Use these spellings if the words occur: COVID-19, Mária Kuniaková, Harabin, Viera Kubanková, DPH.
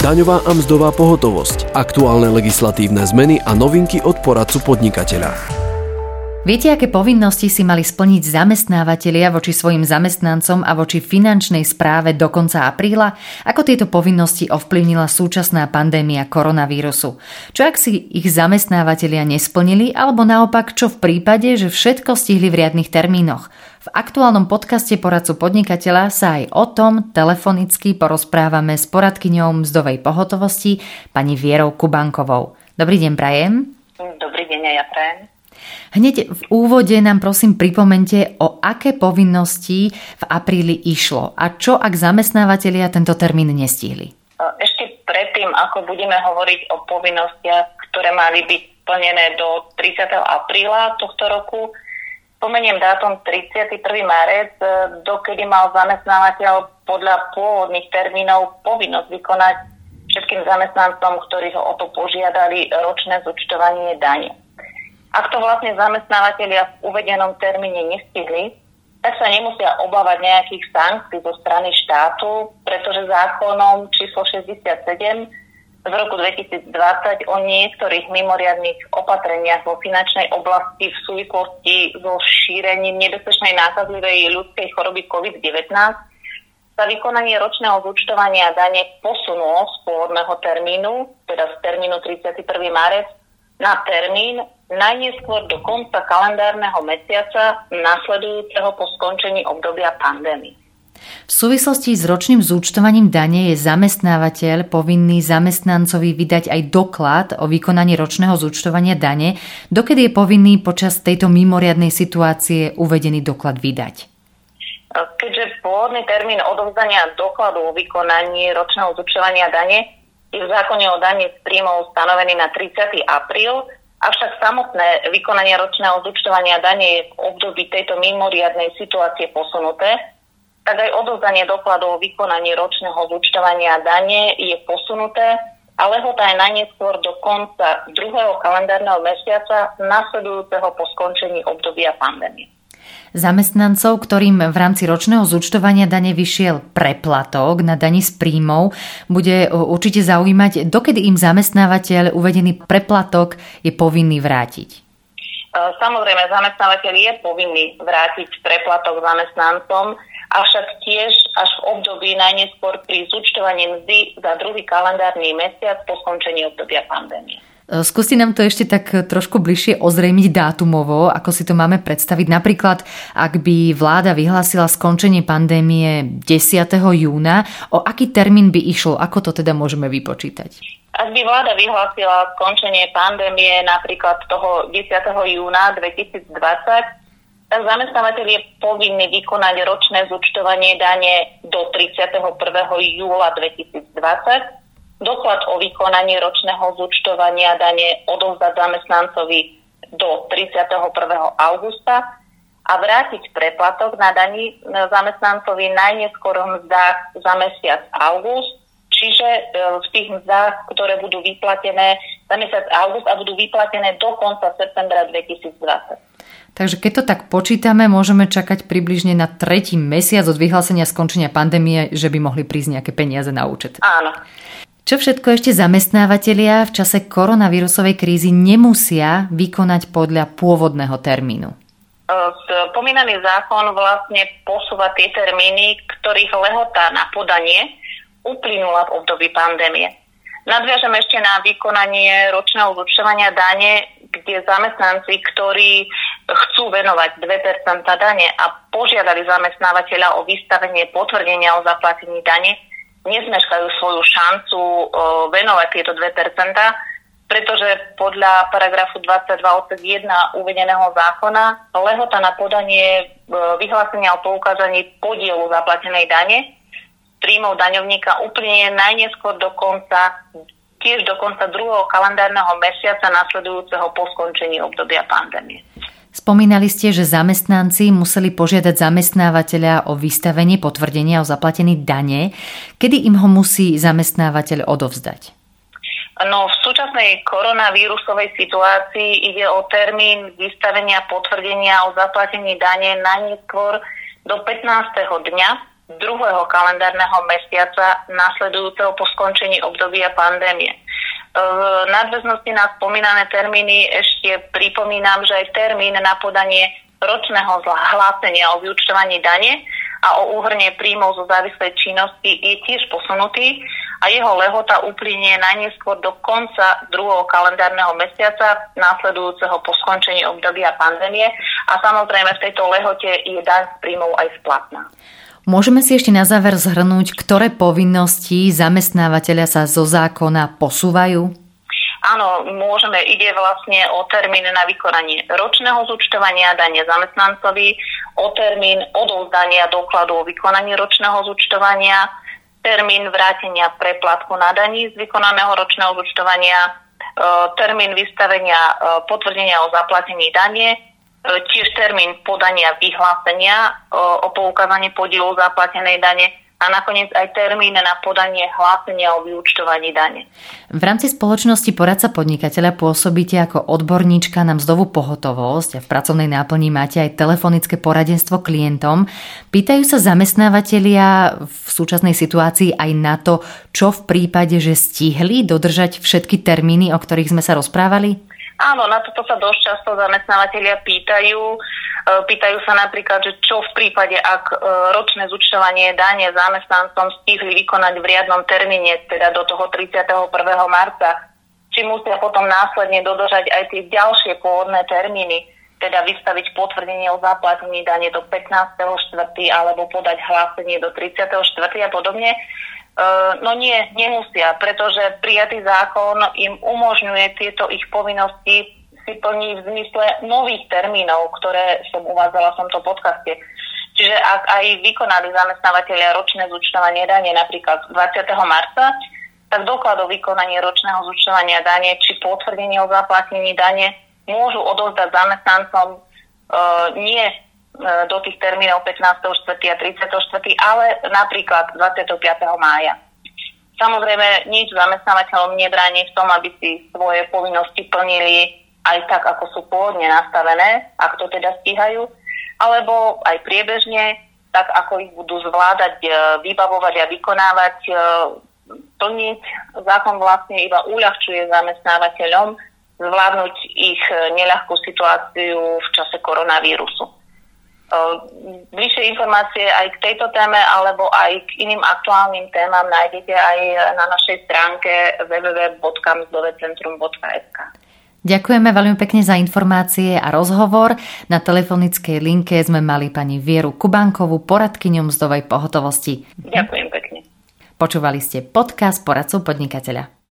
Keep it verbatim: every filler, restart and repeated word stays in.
Daňová a mzdová pohotovosť, aktuálne legislatívne zmeny a novinky od poradcu podnikateľa. Viete, aké povinnosti si mali splniť zamestnávatelia voči svojim zamestnancom a voči finančnej správe do konca apríla? Ako tieto povinnosti ovplyvnila súčasná pandémia koronavírusu? Čo ak si ich zamestnávatelia nesplnili, alebo naopak čo v prípade, že všetko stihli v riadnych termínoch? V aktuálnom podcaste Poradcu podnikateľa sa aj o tom telefonicky porozprávame s poradkyňou mzdovej pohotovosti pani Vierou Kubankovou. Dobrý deň, prajem. Dobrý deň, ja prajem. Hneď v úvode nám prosím pripomente, o aké povinnosti v apríli išlo a čo ak zamestnávatelia tento termín nestihli. Ešte predtým, ako budeme hovoriť o povinnostiach, ktoré mali byť splnené do tridsiateho apríla tohto roku, spomeniem dátum tridsiateho prvého marca, dokedy mal zamestnávateľ podľa pôvodných termínov povinnosť vykonať všetkým zamestnancom, ktorí ho o to požiadali, ročné zúčtovanie dane. Ak to vlastne zamestnávateľia v uvedenom termíne nestihli, tak sa nemusia obávať nejakých sankcií zo strany štátu, pretože zákonom číslo šesťdesiatsedem v roku dvetisícdvadsať o niektorých mimoriadnych opatreniach vo finančnej oblasti v súvislosti so šírením nebezpečnej nákazlivej ľudskej choroby COVID devätnásť sa vykonanie ročného zúčtovania dane posunulo z pôvodného termínu, teda z termínu tridsiateho prvého marca, na termín najneskôr do konca kalendárneho mesiaca nasledujúceho po skončení obdobia pandémie. V súvislosti s ročným zúčtovaním dane je zamestnávateľ povinný zamestnancovi vydať aj doklad o vykonaní ročného zúčtovania dane, dokedy je povinný počas tejto mimoriadnej situácie uvedený doklad vydať. Keďže pôvodný termín odovzdania dokladu o vykonaní ročného zúčtovania dane je v zákone o dani z príjmov stanovený na tridsiateho apríla, avšak samotné vykonanie ročného zúčtovania dane je v období tejto mimoriadnej situácie posunuté, tak aj odovzdanie dokladov o vykonaní ročného zúčtovania dane je posunuté a lehota je najneskôr do konca druhého kalendárneho mesiaca nasledujúceho po skončení obdobia pandémie. Zamestnancov, ktorým v rámci ročného zúčtovania dane vyšiel preplatok na dani z príjmov, bude určite zaujímať, dokedy im zamestnávateľ uvedený preplatok je povinný vrátiť. Samozrejme, zamestnávateľ je povinný vrátiť preplatok zamestnancom, avšak tiež až v období najneskôr pri zúčtovaní mzdy za druhý kalendárny mesiac po skončení obdobia pandémie. Skúste nám to ešte tak trošku bližšie ozrejmiť dátumovo, ako si to máme predstaviť. Napríklad, ak by vláda vyhlásila skončenie pandémie desiateho júna, o aký termín by išlo? Ako to teda môžeme vypočítať? Ak by vláda vyhlásila skončenie pandémie napríklad toho desiateho júna dvetisícdvadsať, tak zamestnávateľ je povinný vykonať ročné zúčtovanie dane do tridsiateho prvého júla dvetisícdvadsať, doklad o vykonaní ročného zúčtovania dane odovzdať zamestnancovi do tridsiateho prvého augusta a vrátiť preplatok na dani zamestnancovi najneskôr v mzdách za mesiac august, čiže v tých mzdách, ktoré budú vyplatené za mesiac august a budú vyplatené do konca septembra dvetisícdvadsať. Takže keď to tak počítame, môžeme čakať približne na tretí mesiac od vyhlásenia skončenia pandémie, že by mohli prísť nejaké peniaze na účet. Áno. Čo všetko ešte zamestnávatelia v čase koronavírusovej krízy nemusia vykonať podľa pôvodného termínu? Spomínaný zákon vlastne posúva tie termíny, ktorých lehota na podanie uplynula v období pandémie. Nadviažem ešte na vykonanie ročného zúčtovania dane, kde zamestnanci, ktorí chcú venovať dve percentá dane a požiadali zamestnávateľa o vystavenie potvrdenia o zaplatení dane, nezmeškajú svoju šancu venovať tieto dve percentá, pretože podľa paragrafu dvadsaťdva odsek jeden uvedeného zákona lehota na podanie vyhlásenia o poukázaní podielu zaplatenej dane príjmov daňovníka uplynie najneskôr do konca, tiež do konca druhého kalendárneho mesiaca nasledujúceho po skončení obdobia pandémie. Spomínali ste, že zamestnanci museli požiadať zamestnávateľa o vystavenie potvrdenia o zaplatení dane. Kedy im ho musí zamestnávateľ odovzdať? No, v súčasnej koronavírusovej situácii ide o termín vystavenia potvrdenia o zaplatení dane najneskôr do pätnásteho dňa druhého kalendárneho mesiaca nasledujúceho po skončení obdobia pandémie. V nadväznosti na spomínané termíny ešte pripomínam, že aj termín na podanie ročného hlásenia o vyúčtovaní dane a o úhrne príjmov zo závislej činnosti je tiež posunutý a jeho lehota uplynie najneskôr do konca druhého kalendárneho mesiaca nasledujúceho po skončení obdobia pandémie a samozrejme v tejto lehote je daň z príjmov aj splatná. Môžeme si ešte na záver zhrnúť, ktoré povinnosti zamestnávateľa sa zo zákona posúvajú? Áno, môžeme, ide vlastne o termín na vykonanie ročného zúčtovania dane zamestnancovi, o termín odovzdania dokladu o vykonaní ročného zúčtovania, termín vrátenia preplatku na daní z vykonaného ročného zúčtovania, termín vystavenia potvrdenia o zaplatení dane, tiež termín podania vyhlásenia o poukázaní podielu zaplatenej dane a nakoniec aj termín na podanie hlásenia o vyúčtovaní dane. V rámci spoločnosti Poradca podnikateľa pôsobíte ako odborníčka na mzdovú pohotovosť a v pracovnej náplni máte aj telefonické poradenstvo klientom. Pýtajú sa zamestnávateľia v súčasnej situácii aj na to, čo v prípade, že stihli dodržať všetky termíny, o ktorých sme sa rozprávali? Áno, na toto sa dosť často zamestnávateľia pýtajú. Pýtajú sa napríklad, že čo v prípade, ak ročné zúčtovanie dane zamestnancom stihli vykonať v riadnom termíne, teda do toho tridsiateho prvého marca, či musia potom následne dodržať aj tie ďalšie pôvodné termíny, teda vystaviť potvrdenie o zaplatení dane do pätnásteho štvrtého alebo podať hlásenie do tridsiateho štvrtého a podobne. No nie, nemusia, pretože prijatý zákon im umožňuje tieto ich povinnosti si plniť v zmysle nových termínov, ktoré som uvádzala v tomto podcaste. Čiže ak aj vykonali zamestnávateľia ročné zúčtovanie dane napríklad dvadsiateho marca, tak doklad o vykonaní ročného zúčtovania dane či potvrdenie o zaplatení dane môžu odovzdať zamestnancom e, nie do tých termínov pätnásteho štvrtého a tridsiateho štvrtého ale napríklad dvadsiateho piateho mája. Samozrejme, nič zamestnávateľom nebráni v tom, aby si svoje povinnosti plnili aj tak, ako sú pôvodne nastavené, ak to teda stíhajú, alebo aj priebežne, tak ako ich budú zvládať, vybavovať a vykonávať, plniť. Zákon vlastne iba uľahčuje zamestnávateľom zvládnuť ich neľahkú situáciu v čase koronavírusu. Bližšie informácie aj k tejto téme alebo aj k iným aktuálnym témam nájdete aj na našej stránke w w w bodka mzdovecentrum bodka s k. Ďakujeme veľmi pekne za informácie a rozhovor. Na telefonickej linke sme mali pani Vieru Kubankovú, poradkyňu mzdovej pohotovosti. Ďakujem pekne. Počúvali ste podcast Poradcu podnikateľa.